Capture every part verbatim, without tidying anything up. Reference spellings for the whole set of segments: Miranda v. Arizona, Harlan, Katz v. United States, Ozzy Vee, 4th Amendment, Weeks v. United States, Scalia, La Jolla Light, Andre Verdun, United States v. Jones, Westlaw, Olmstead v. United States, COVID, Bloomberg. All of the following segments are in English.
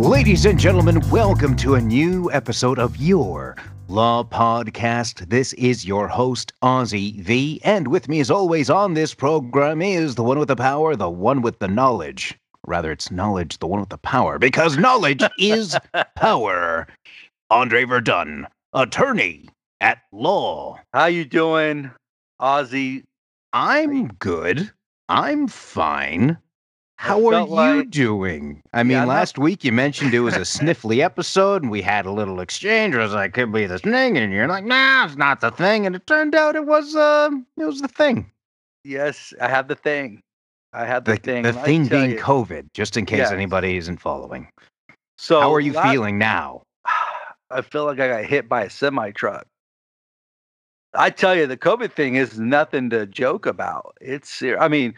Ladies and gentlemen, welcome to a new episode of your Law Podcast. This is your host, Ozzy Vee, and with me as always on this program is the one with the power, the one with the knowledge. Rather, it's knowledge, the one with the power, because knowledge is power. Andre Verdun, attorney at law. How you doing, Ozzy? I'm good. I'm fine. How are you like, doing? I mean, yeah, last not... week you mentioned it was a sniffly episode, and we had a little exchange. I was like, "Could be this thing," and you're like, "Nah, it's not the thing." And it turned out it was, uh, it was the thing. Yes, I have the thing. I have the, the thing. The thing being you. COVID, just in case yes. anybody isn't following. So, how are you lot... feeling now? I feel like I got hit by a semi truck. I tell you, the COVID thing is nothing to joke about. It's, I mean.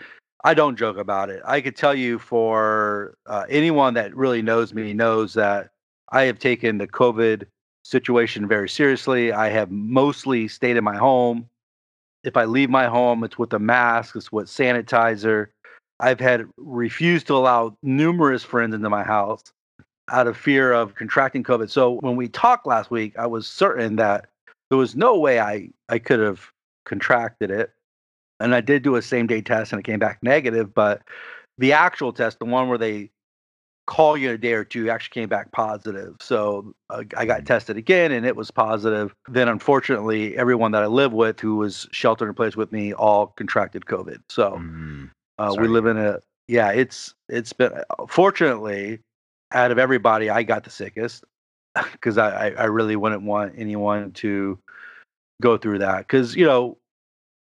I don't joke about it. I could tell you for uh, anyone that really knows me knows that I have taken the COVID situation very seriously. I have mostly stayed in my home. If I leave my home, it's with a mask, it's with sanitizer. I've had refused to allow numerous friends into my house out of fear of contracting COVID. So when we talked last week, I was certain that there was no way I, I could have contracted it. And I did do a same-day test, and it came back negative. But the actual test, the one where they call you a day or two, actually came back positive. So uh, I got tested again, and it was positive. Then, unfortunately, everyone that I live with who was sheltered in place with me all contracted COVID. So mm-hmm. uh, we live in a – yeah, it's it's been – fortunately, out of everybody, I got the sickest because I, I really wouldn't want anyone to go through that because, you know,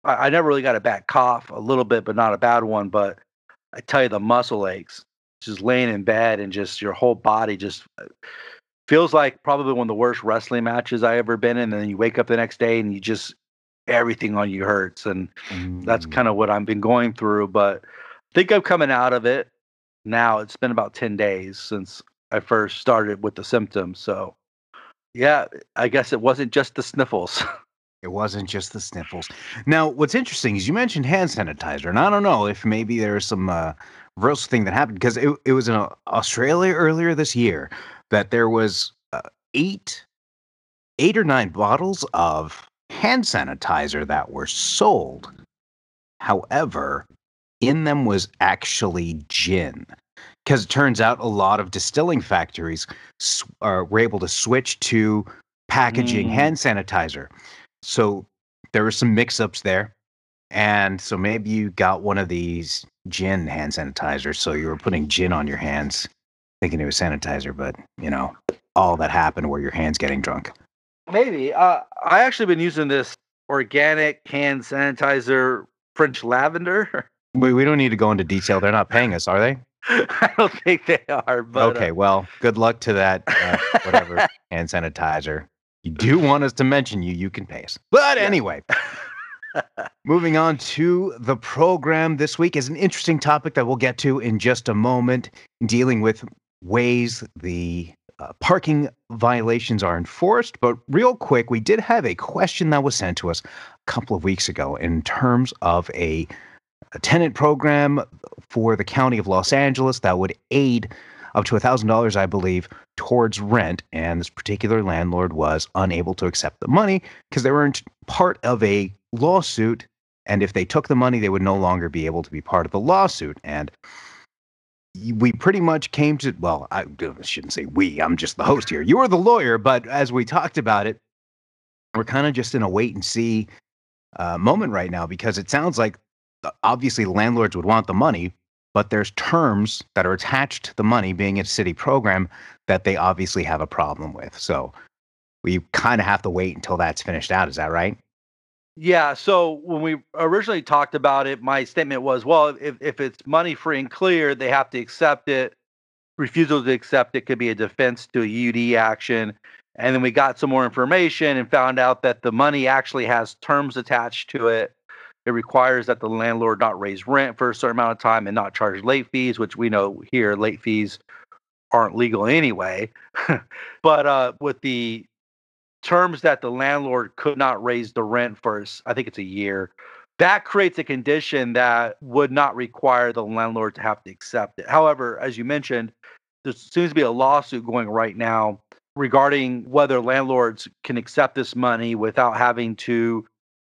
I never really got a bad cough, a little bit, but not a bad one. But I tell you, the muscle aches, just laying in bed and just your whole body just feels like probably one of the worst wrestling matches I ever been in. And then you wake up the next day and you just, everything on you hurts. And mm. that's kind of what I've been going through. But I think I'm coming out of it now. It's been about ten days since I first started with the symptoms. So yeah, I guess it wasn't just the sniffles. It wasn't just the sniffles. Now, what's interesting is you mentioned hand sanitizer, and I don't know if maybe there's some uh, gross thing that happened because it, it was in Australia earlier this year that there was uh, eight, eight or nine bottles of hand sanitizer that were sold. However, in them was actually gin. Because it turns out a lot of distilling factories sw- uh, were able to switch to packaging mm. hand sanitizer. So there were some mix-ups there, and so maybe you got one of these gin hand sanitizers, so you were putting gin on your hands, thinking it was sanitizer, but, you know, all that happened were your hands getting drunk. Maybe. Uh, I actually been using this organic hand sanitizer French lavender. We, we don't need to go into detail. They're not paying us, are they? I don't think they are. But, okay, uh, well, good luck to that, uh, whatever, hand sanitizer. You do want us to mention you, you can pay us. But anyway, moving on to the program this week is an interesting topic that we'll get to in just a moment, dealing with ways the uh, parking violations are enforced. But real quick, we did have a question that was sent to us a couple of weeks ago in terms of a, a tenant program for the County of Los Angeles that would aid up to one thousand dollars, I believe, towards rent, and this particular landlord was unable to accept the money because they weren't part of a lawsuit, and if they took the money, they would no longer be able to be part of the lawsuit. And we pretty much came to, well, I shouldn't say we, I'm just the host here. You're the lawyer, but as we talked about it, we're kind of just in a wait-and-see uh, moment right now because it sounds like, obviously, landlords would want the money, but there's terms that are attached to the money being a city program that they obviously have a problem with. So we kind of have to wait until that's finished out. Is that right? Yeah. So when we originally talked about it, my statement was, well, if, if it's money free and clear, they have to accept it. Refusal to accept it could be a defense to a U D action. And then we got some more information and found out that the money actually has terms attached to it. It requires that the landlord not raise rent for a certain amount of time and not charge late fees, which we know here late fees aren't legal anyway. But uh, with the terms that the landlord could not raise the rent for, I think it's a year, that creates a condition that would not require the landlord to have to accept it. However, as you mentioned, There seems to be a lawsuit going right now regarding whether landlords can accept this money without having to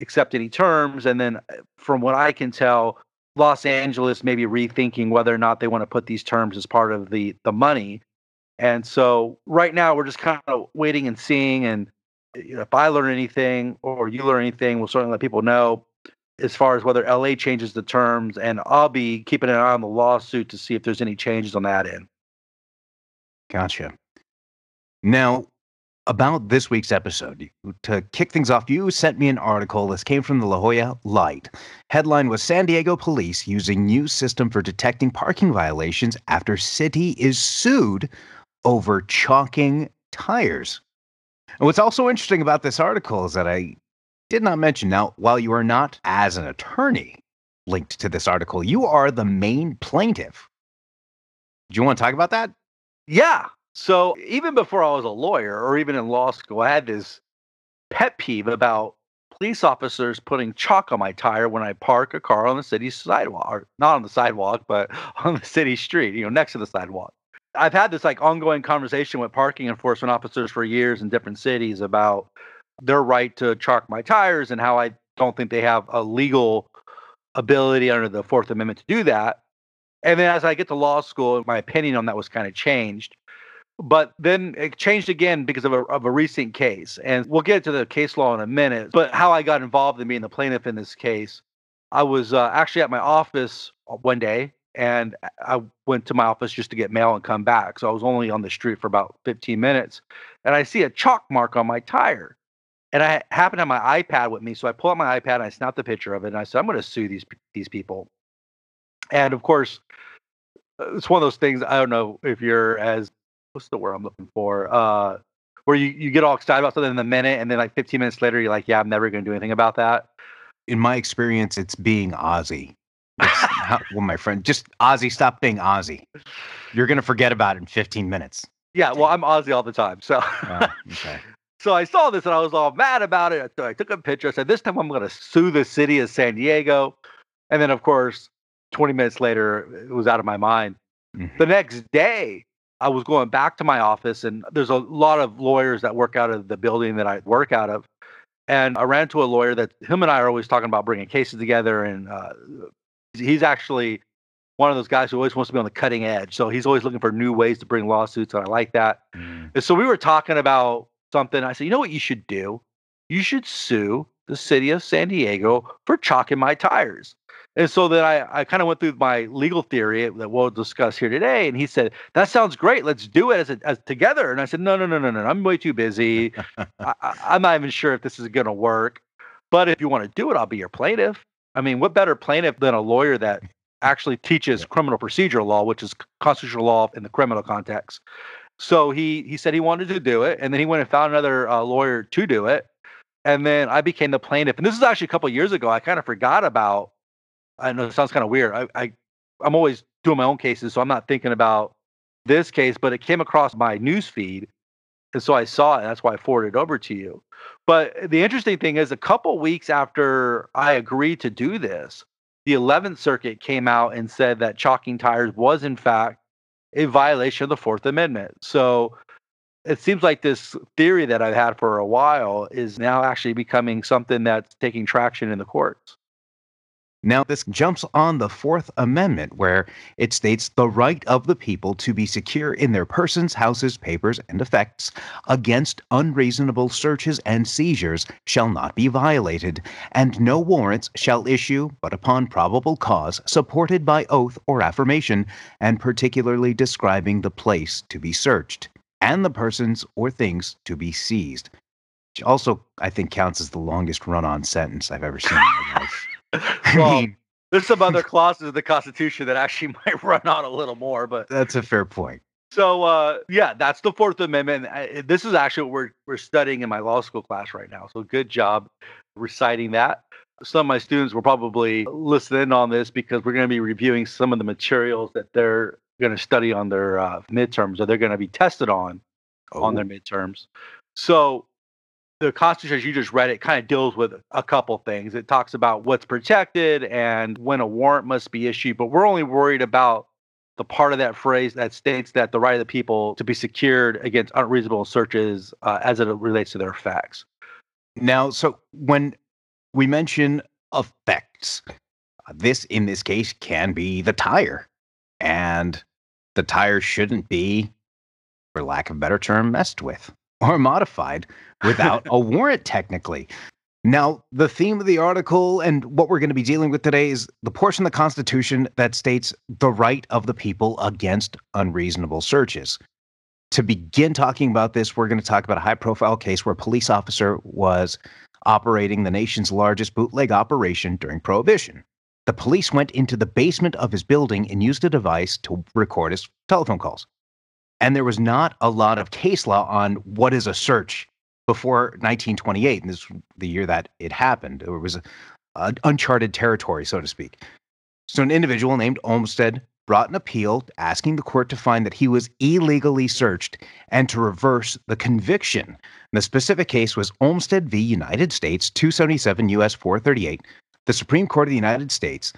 accept any terms. And then from what I can tell, Los Angeles may be rethinking whether or not they want to put these terms as part of the, the money. And so right now we're just kind of waiting and seeing. And if I learn anything or you learn anything, we'll certainly let people know as far as whether L A changes the terms. And I'll be keeping an eye on the lawsuit to see if there's any changes on that end. Gotcha. Now, about this week's episode, to kick things off, you sent me an article. This came from the La Jolla Light. Headline was, San Diego police using new system for detecting parking violations after city is sued over chalking tires. And what's also interesting about this article is that I did not mention, now, while you are not, as an attorney, linked to this article, you are the main plaintiff. Do you want to talk about that? Yeah. So even before I was a lawyer or even in law school, I had this pet peeve about police officers putting chalk on my tire when I park a car on the city sidewalk, or not on the sidewalk, but on the city street, you know, next to the sidewalk. I've had this like ongoing conversation with parking enforcement officers for years in different cities about their right to chalk my tires and how I don't think they have a legal ability under the fourth Amendment to do that. And then as I get to law school, my opinion on that was kind of changed. But then it changed again because of a, of a recent case. And we'll get to the case law in a minute. But how I got involved in being the plaintiff in this case, I was uh, actually at my office one day. And I went to my office just to get mail and come back. So I was only on the street for about fifteen minutes. And I see a chalk mark on my tire. And I happened to have my iPad with me. So I pull out my iPad and I snapped the picture of it. And I said, I'm going to sue these these people. And of course, it's one of those things, I don't know if you're as... what's the word I'm looking for, uh, where you, you get all excited about something in a minute, and then like fifteen minutes later, you're like, yeah, I'm never going to do anything about that. In my experience, it's being Ozzy. It's well, my friend, just Ozzy, stop being Ozzy. You're going to forget about it in fifteen minutes. Yeah, well, I'm Ozzy all the time. So wow, okay. So I saw this, and I was all mad about it. So I took a picture. I said, this time I'm going to sue the city of San Diego. And then, of course, twenty minutes later, it was out of my mind. Mm-hmm. The next day, I was going back to my office, and there's a lot of lawyers that work out of the building that I work out of. And I ran into a lawyer that him and I are always talking about bringing cases together. And uh, he's actually one of those guys who always wants to be on the cutting edge. So he's always looking for new ways to bring lawsuits. And I like that. Mm. And so we were talking about something. I said, you know what you should do? You should sue the city of San Diego for chalking my tires. And so then I, I kind of went through my legal theory that we'll discuss here today. And he said, that sounds great. Let's do it as, a, as together. And I said, no, no, no, no, no. I'm way too busy. I, I'm not even sure if this is going to work. But if you want to do it, I'll be your plaintiff. I mean, what better plaintiff than a lawyer that actually teaches yeah. criminal procedure law, which is constitutional law in the criminal context. So he, he said he wanted to do it. And then he went and found another uh, lawyer to do it. And then I became the plaintiff. And this is actually a couple of years ago. I kind of forgot about. I know it sounds kind of weird. I, I, I'm always doing my own cases, so I'm not thinking about this case, but it came across my news feed, and so I saw it, and that's why I forwarded it over to you. But the interesting thing is, a couple weeks after I agreed to do this, the eleventh circuit came out and said that chalking tires was, in fact, a violation of the Fourth Amendment. So it seems like this theory that I've had for a while is now actually becoming something that's taking traction in the courts. Now, this jumps on the Fourth Amendment, where it states the right of the people to be secure in their persons, houses, papers, and effects against unreasonable searches and seizures shall not be violated, and no warrants shall issue but upon probable cause supported by oath or affirmation, and particularly describing the place to be searched and the persons or things to be seized. Which also, I think, counts as the longest run-on sentence I've ever seen in my life. Well, there's some other clauses of the Constitution that actually might run on a little more, but that's a fair point. So, uh, yeah, that's the Fourth Amendment. I, this is actually what we're we're studying in my law school class right now. So, good job reciting that. Some of my students will probably listen in on this because we're going to be reviewing some of the materials that they're going to study on their uh, midterms, or they're going to be tested on oh. on their midterms. So. The Constitution, as you just read it, kind of deals with a couple things. It talks about what's protected and when a warrant must be issued, but we're only worried about the part of that phrase that states that the right of the people to be secured against unreasonable searches uh, as it relates to their facts. Now, so when we mention effects, this in this case can be the tire, and the tire shouldn't be, for lack of a better term, messed with or modified without a warrant technically. Now, the theme of the article and what we're going to be dealing with today is the portion of the Constitution that states the right of the people against unreasonable searches. To begin talking about this, we're going to talk about a high-profile case where a police officer was operating the nation's largest bootleg operation during Prohibition. The police went into the basement of his building and used a device to record his telephone calls. And there was not a lot of case law on what is a search before nineteen twenty-eight, and this was the year that it happened. It was a, a uncharted territory, so to speak. So an individual named Olmstead brought an appeal asking the court to find that he was illegally searched and to reverse the conviction. And the specific case was Olmstead v. United States, two seventy-seven U S four thirty-eight. The Supreme Court of the United States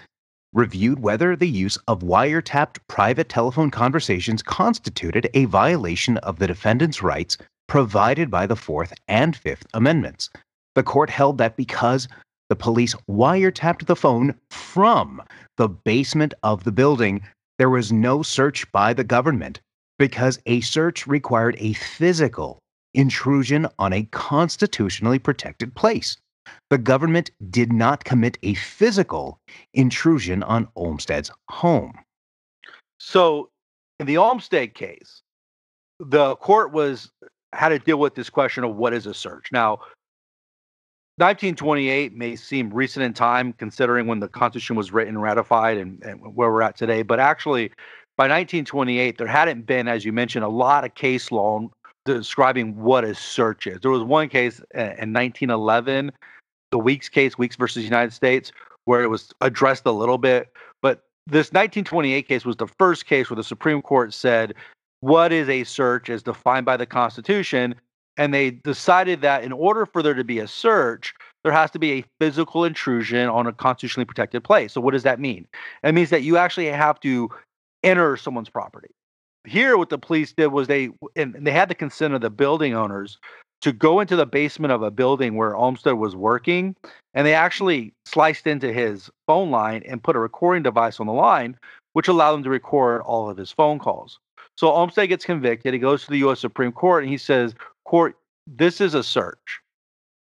reviewed whether the use of wiretapped private telephone conversations constituted a violation of the defendant's rights provided by the Fourth and Fifth Amendments. The court held that because the police wiretapped the phone from the basement of the building, there was no search by the government because a search required a physical intrusion on a constitutionally protected place. The government did not commit a physical intrusion on Olmstead's home. So in the Olmstead case, the court was had to deal with this question of what is a search. Now, nineteen twenty-eight may seem recent in time, considering when the Constitution was written and ratified and, and where we're at today. But actually, by nineteen twenty-eight, there hadn't been, as you mentioned, a lot of case law describing what a search is. There was one case in nineteen eleven, the Weeks case, Weeks versus United States, where it was addressed a little bit. But this nineteen twenty-eight case was the first case where the Supreme Court said, what is a search as defined by the Constitution? And they decided that in order for there to be a search, there has to be a physical intrusion on a constitutionally protected place. So what does that mean? It means that you actually have to enter someone's property. Here, what the police did was they and they had the consent of the building owners to go into the basement of a building where Olmstead was working, and they actually sliced into his phone line and put a recording device on the line, which allowed them to record all of his phone calls. So Olmstead gets convicted. He goes to the U S Supreme Court, and he says, court, this is a search.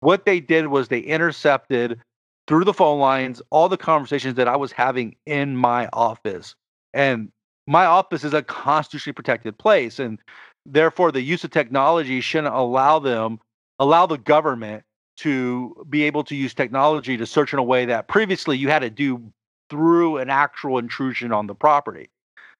What they did was they intercepted through the phone lines all the conversations that I was having in my office. And my office is a constitutionally protected place, and therefore the use of technology shouldn't allow them, allow the government to be able to use technology to search in a way that previously you had to do through an actual intrusion on the property.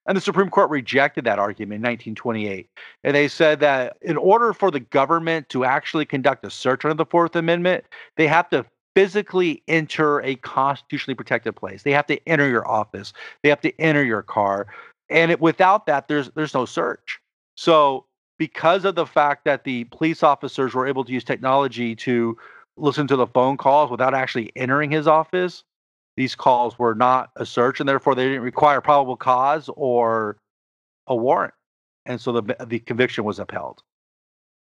And the Supreme Court rejected that argument in nineteen twenty-eight. And they said that in order for the government to actually conduct a search under the Fourth Amendment, they have to physically enter a constitutionally protected place. They have to enter your office. They have to enter your car. And it, without that, there's there's no search. So because of the fact that the police officers were able to use technology to listen to the phone calls without actually entering his office, these calls were not a search, and therefore they didn't require probable cause or a warrant. And so the the conviction was upheld.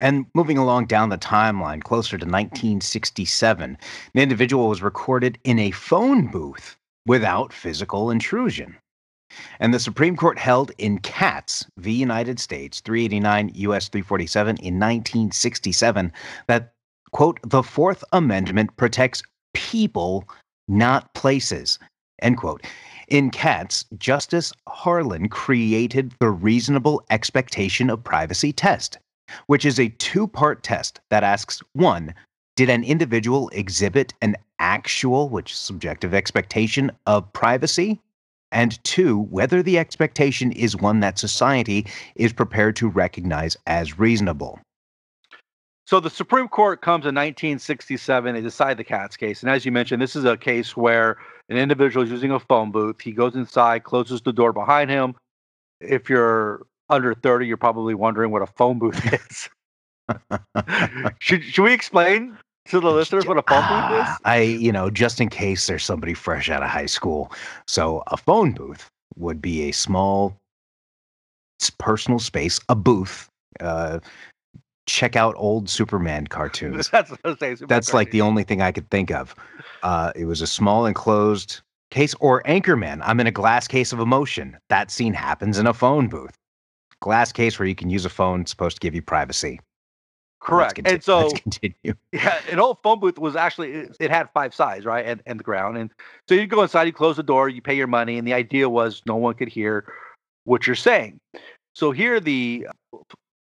And moving along down the timeline, closer to nineteen sixty-seven, the individual was recorded in a phone booth without physical intrusion. And the Supreme Court held in Katz v. United States, three eighty-nine U S three forty-seven in nineteen sixty-seven, that, quote, the Fourth Amendment protects people, not places, end quote. In Katz, Justice Harlan created the reasonable expectation of privacy test, which is a two-part test that asks, one, did an individual exhibit an actual, which is subjective, expectation of privacy? And two, whether the expectation is one that society is prepared to recognize as reasonable. So the Supreme Court comes in nineteen sixty-seven, they decide the Katz case. And as you mentioned, this is a case where an individual is using a phone booth. He goes inside, closes the door behind him. If you're under thirty, you're probably wondering what a phone booth is. should, should we explain to the listeners what a phone booth is? Uh, I, you know, just in case there's somebody fresh out of high school. So a phone booth would be a small personal space, a booth, uh, check out old Superman cartoons. That's what I was saying, Superman That's cartoons. Like the only thing I could think of. Uh, it was a small enclosed case, or Anchorman. I'm in a glass case of emotion. That scene happens in a phone booth. Glass case where you can use a phone. It's supposed to give you privacy. Correct. Let's and so, let's continue. Yeah, an old phone booth was actually, it, it had five sides, right? And, and the ground. And so you go inside, you close the door, you pay your money. And the idea was no one could hear what you're saying. So here the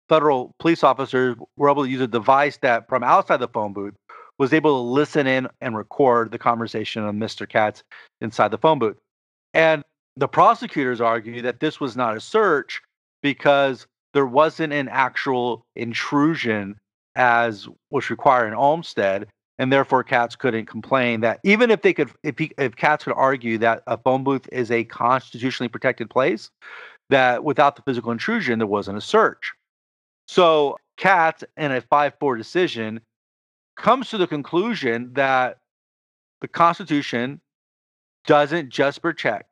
federal police officers were able to use a device that from outside the phone booth was able to listen in and record the conversation of Mister Katz inside the phone booth. And the prosecutors argue that this was not a search because there wasn't an actual intrusion as was required in Olmstead, and therefore Katz couldn't complain that even if they could, if he, if Katz could argue that a phone booth is a constitutionally protected place, that without the physical intrusion, there wasn't a search. So Katz, in a five four decision, comes to the conclusion that the Constitution doesn't just protect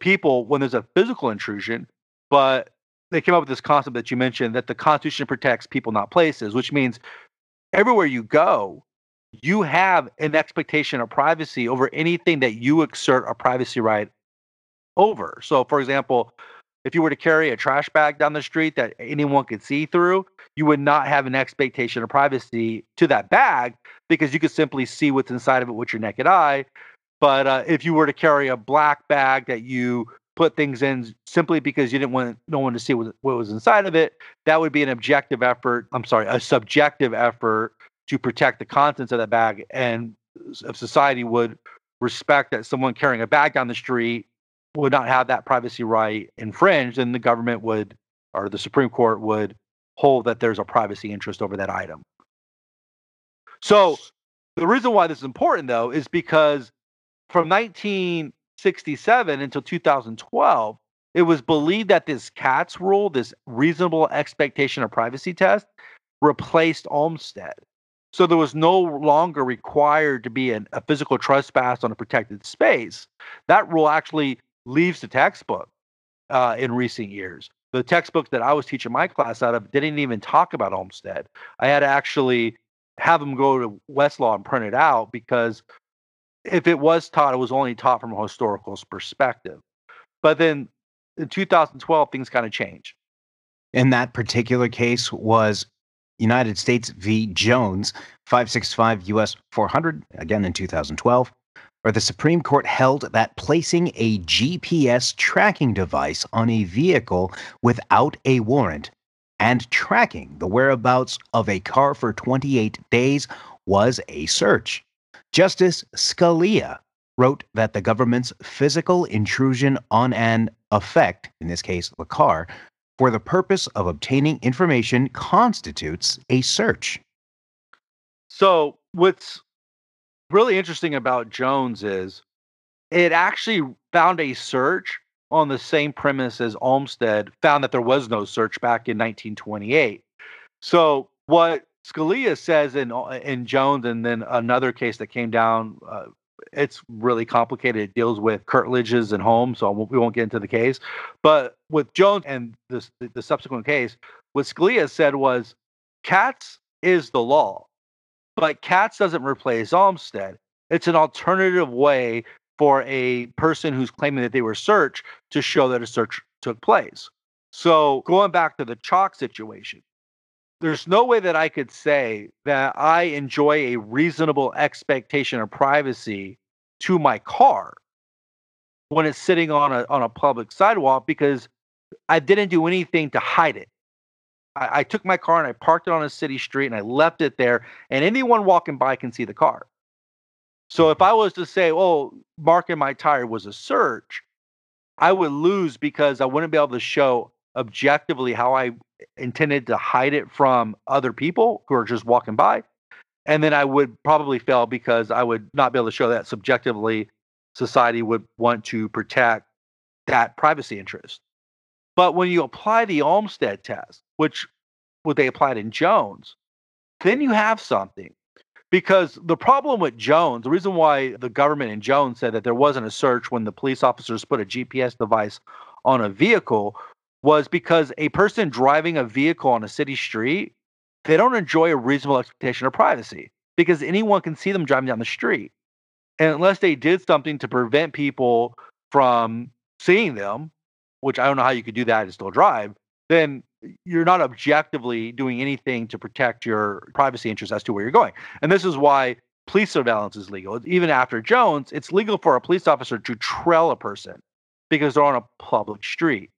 people when there's a physical intrusion, but they came up with this concept that you mentioned, that the Constitution protects people, not places, which means everywhere you go, you have an expectation of privacy over anything that you exert a privacy right over. So, for example, if you were to carry a trash bag down the street that anyone could see through, you would not have an expectation of privacy to that bag because you could simply see what's inside of it with your naked eye. But uh, if you were to carry a black bag that you put things in simply because you didn't want no one to see what, what was inside of it, that would be an objective effort. I'm sorry, a subjective effort to protect the contents of that bag. And if society would respect that someone carrying a bag down the street would not have that privacy right infringed, and the government would, or the Supreme Court would hold that there's a privacy interest over that item. So the reason why this is important, though, is because from nineteen sixty-seven until two thousand twelve, it was believed that this Katz rule, this reasonable expectation of privacy test, replaced Olmstead. So there was no longer required to be an, a physical trespass on a protected space. That rule actually leaves the textbook uh, in recent years. The textbooks that I was teaching my class out of didn't even talk about Olmstead. I had to actually have them go to Westlaw and print it out, because if it was taught, it was only taught from a historical perspective. But then in two thousand twelve, things kind of changed. And that particular case was United States v. Jones, five sixty-five U S four hundred, again in two thousand twelve. Where the Supreme Court held that placing a G P S tracking device on a vehicle without a warrant and tracking the whereabouts of a car for twenty-eight days was a search. Justice Scalia wrote that the government's physical intrusion on an effect, in this case the car, for the purpose of obtaining information constitutes a search. So what's really interesting about Jones is it actually found a search on the same premise as Olmstead found that there was no search back in nineteen twenty-eight. So what Scalia says in in Jones, and then another case that came down, uh, it's really complicated. It deals with curtilages and homes, so we won't get into the case. But with Jones and the, the subsequent case, what Scalia said was Katz is the law. But Katz doesn't replace Olmstead. It's an alternative way for a person who's claiming that they were searched to show that a search took place. So going back to the chalk situation, there's no way that I could say that I enjoy a reasonable expectation of privacy to my car when it's sitting on a, on a public sidewalk, because I didn't do anything to hide it. I took my car and I parked it on a city street and I left it there, and anyone walking by can see the car. So if I was to say, oh, marking my tire was a search, I would lose because I wouldn't be able to show objectively how I intended to hide it from other people who are just walking by. And then I would probably fail because I would not be able to show that subjectively society would want to protect that privacy interest. But when you apply the Olmstead test, which what they applied in Jones, then you have something. Because the problem with Jones, the reason why the government in Jones said that there wasn't a search when the police officers put a G P S device on a vehicle, was because a person driving a vehicle on a city street, they don't enjoy a reasonable expectation of privacy because anyone can see them driving down the street. And unless they did something to prevent people from seeing them, which I don't know how you could do that and still drive, then you're not objectively doing anything to protect your privacy interests as to where you're going. And this is why police surveillance is legal. Even after Jones, it's legal for a police officer to trail a person because they're on a public street.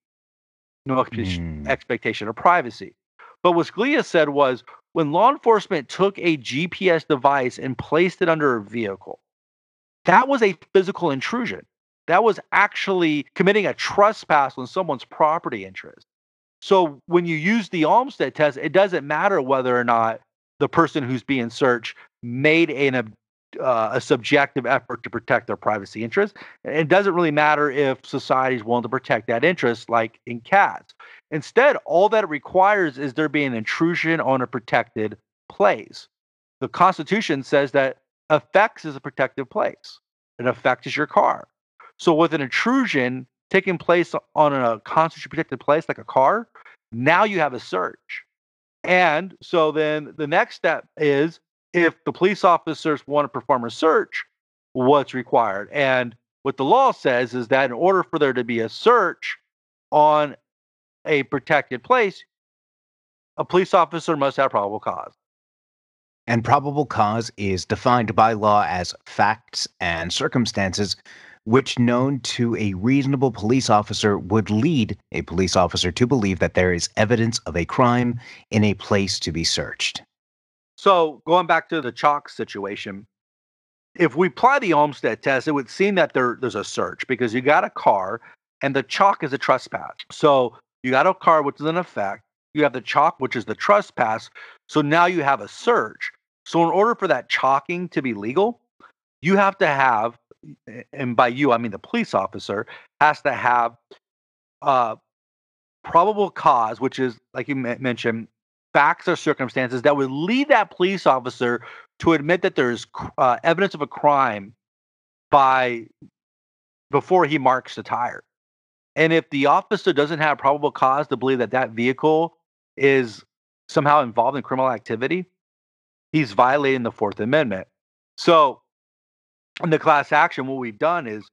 No mm. expectation of privacy. But what Scalia said was, when law enforcement took a G P S device and placed it under a vehicle, that was a physical intrusion. That was actually committing a trespass on someone's property interest. So when you use the Olmstead test, it doesn't matter whether or not the person who's being searched made an, uh, a subjective effort to protect their privacy interests. It doesn't really matter if society's willing to protect that interest, like in Katz. Instead, all that it requires is there being an intrusion on a protected place. The Constitution says that effects is a protected place. An effect is your car. So with an intrusion taking place on a constitutionally protected place like a car, now you have a search. And so then the next step is, if the police officers want to perform a search, what's required? And what the law says is that in order for there to be a search on a protected place, a police officer must have probable cause. And probable cause is defined by law as facts and circumstances which, known to a reasonable police officer, would lead a police officer to believe that there is evidence of a crime in a place to be searched. So, going back to the chalk situation, if we apply the Olmstead test, it would seem that there, there's a search because you got a car and the chalk is a trespass. So, you got a car, which is an effect. You have the chalk, which is the trespass. So, now you have a search. So, in order for that chalking to be legal, you have to have, and by you, I mean the police officer, has to have uh, probable cause, which is, like you m- mentioned, facts or circumstances that would lead that police officer to admit that there's uh, evidence of a crime by before he marks the tire. And if the officer doesn't have probable cause to believe that that vehicle is somehow involved in criminal activity, he's violating the Fourth Amendment. So, in the class action, what we've done is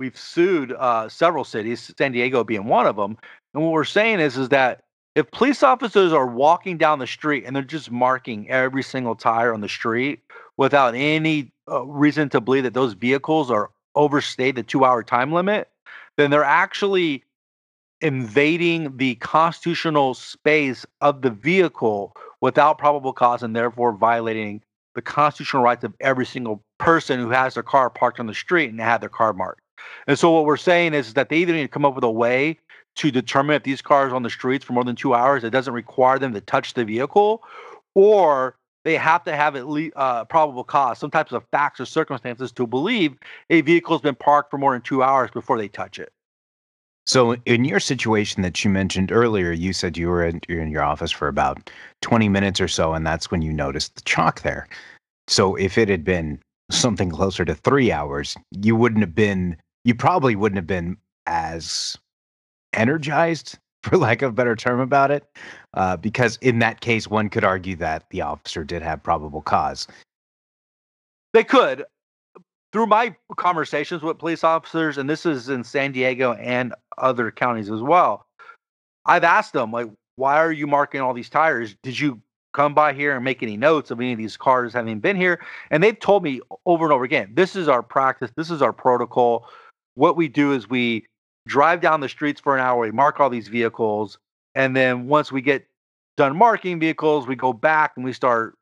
we've sued uh, several cities, San Diego being one of them. And what we're saying is, is that if police officers are walking down the street and they're just marking every single tire on the street without any uh, reason to believe that those vehicles are overstayed the two-hour time limit, then they're actually invading the constitutional space of the vehicle without probable cause and therefore violating the constitutional rights of every single person who has their car parked on the street and had their car marked. And so what we're saying is that they either need to come up with a way to determine if these cars on the streets for more than two hours, it doesn't require them to touch the vehicle, or they have to have at least uh, probable cause, some types of facts or circumstances to believe a vehicle has been parked for more than two hours before they touch it. So in your situation that you mentioned earlier, you said you were in, you're in your office for about twenty minutes or so, and that's when you noticed the chalk there. So if it had been something closer to three hours, you wouldn't have been, you probably wouldn't have been as energized, for lack of a better term about it, uh, because in that case, one could argue that the officer did have probable cause. They could. Through my conversations with police officers, and this is in San Diego and other counties as well, I've asked them, like, why are you marking all these tires? Did you come by here and make any notes of any of these cars having been here? And they've told me over and over again, this is our practice. This is our protocol. What we do is we drive down the streets for an hour. We mark all these vehicles. And then once we get done marking vehicles, we go back and we start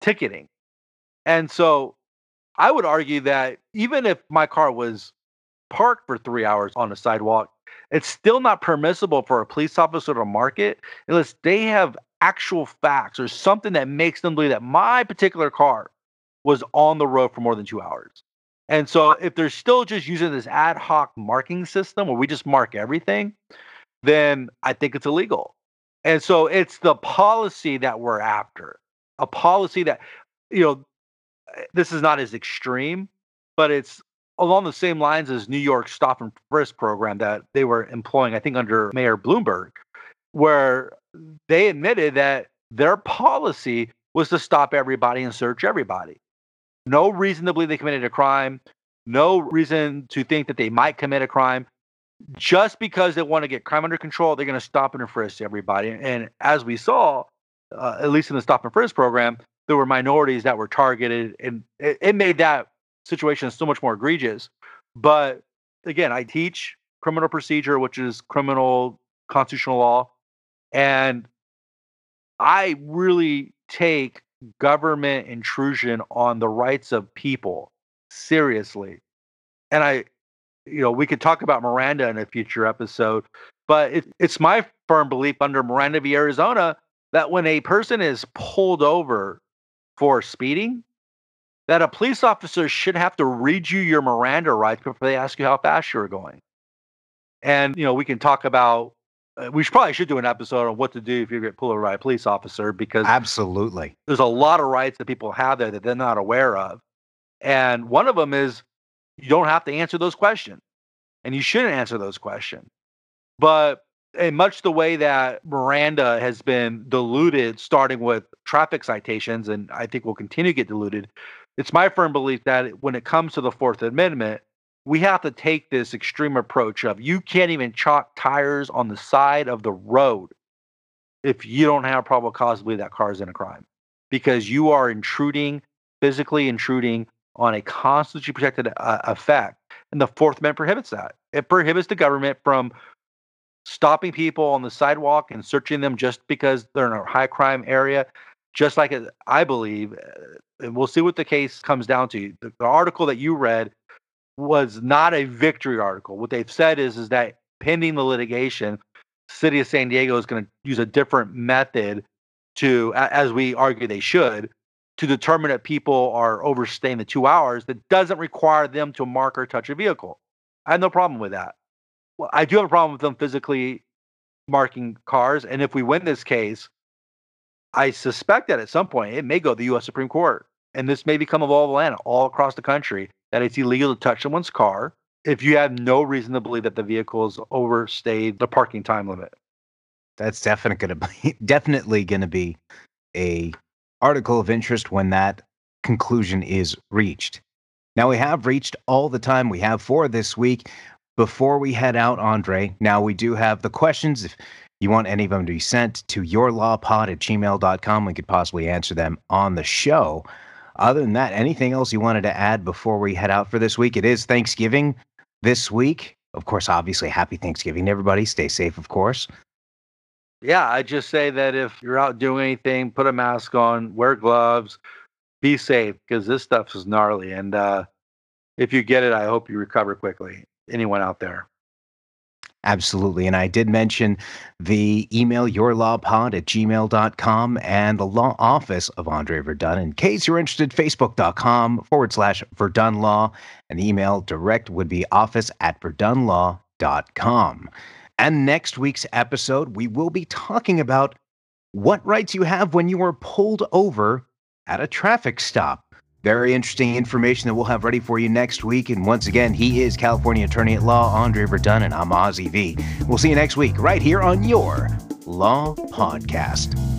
ticketing. And so I would argue that even if my car was parked for three hours on a sidewalk, it's still not permissible for a police officer to mark it unless they have actual facts or something that makes them believe that my particular car was on the road for more than two hours. And so if they're still just using this ad hoc marking system where we just mark everything, then I think it's illegal. And so it's the policy that we're after, a policy that, you know, this is not as extreme, but it's along the same lines as New York's stop and frisk program that they were employing, I think, under Mayor Bloomberg, where they admitted that their policy was to stop everybody and search everybody. No reason to believe they committed a crime. No reason to think that they might commit a crime. Just because they want to get crime under control, they're going to stop and frisk everybody. And as we saw, uh, at least in the stop and frisk program, there were minorities that were targeted, and it, it made that situation so much more egregious. But again, I teach criminal procedure, which is criminal constitutional law, and I really take government intrusion on the rights of people seriously. And I, you know, we could talk about Miranda in a future episode, but it, it's my firm belief under Miranda v. Arizona that when a person is pulled over for speeding, that a police officer should have to read you your Miranda rights before they ask you how fast you're going. And, you know, we can talk about, uh, we should, probably should do an episode on what to do if you get pulled over by a police officer, because absolutely, there's a lot of rights that people have there that they're not aware of. And one of them is you don't have to answer those questions, and you shouldn't answer those questions. But in much the way that Miranda has been diluted, starting with traffic citations, and I think will continue to get diluted, it's my firm belief that when it comes to the Fourth Amendment, we have to take this extreme approach of you can't even chalk tires on the side of the road if you don't have probable cause to believe that car is in a crime, because you are intruding, physically intruding on a constitutionally protected uh, effect. And the Fourth Amendment prohibits that. It prohibits the government from stopping people on the sidewalk and searching them just because they're in a high crime area. Just like it, I believe, and we'll see what the case comes down to. The, the article that you read was not a victory article. What they've said is, is that pending the litigation, City of San Diego is going to use a different method to, as we argue they should, to determine that people are overstaying the two hours that doesn't require them to mark or touch a vehicle. I have no problem with that. Well, I do have a problem with them physically marking cars. And if we win this case, I suspect that at some point it may go to the U S Supreme Court. And this may become a law of the land all across the country that it's illegal to touch someone's car if you have no reason to believe that the vehicle has overstayed the parking time limit. That's definitely going to be definitely going to be a article of interest when that conclusion is reached. Now, we have reached all the time we have for this week. Before we head out, Andre, now we do have the questions. If you want any of them to be sent to your law pod at gmail dot com, we could possibly answer them on the show. Other than that, anything else you wanted to add before we head out for this week? It is Thanksgiving this week. Of course, obviously, happy Thanksgiving to everybody. Stay safe, of course. Yeah, I just say that if you're out doing anything, put a mask on, wear gloves, be safe, because this stuff is gnarly. And uh, if you get it, I hope you recover quickly, anyone out there. Absolutely. And I did mention the email your law pod at gmail dot com and the law office of Andre Verdun. In case you're interested, facebook dot com forward slash Verdun Law. And the email direct would be office at verdun law dot com. And next week's episode, we will be talking about what rights you have when you are pulled over at a traffic stop. Very interesting information that we'll have ready for you next week. And once again, he is California Attorney at Law, Andre Verdun, and I'm Ozzy Vee. We'll see you next week right here on Your Law Podcast.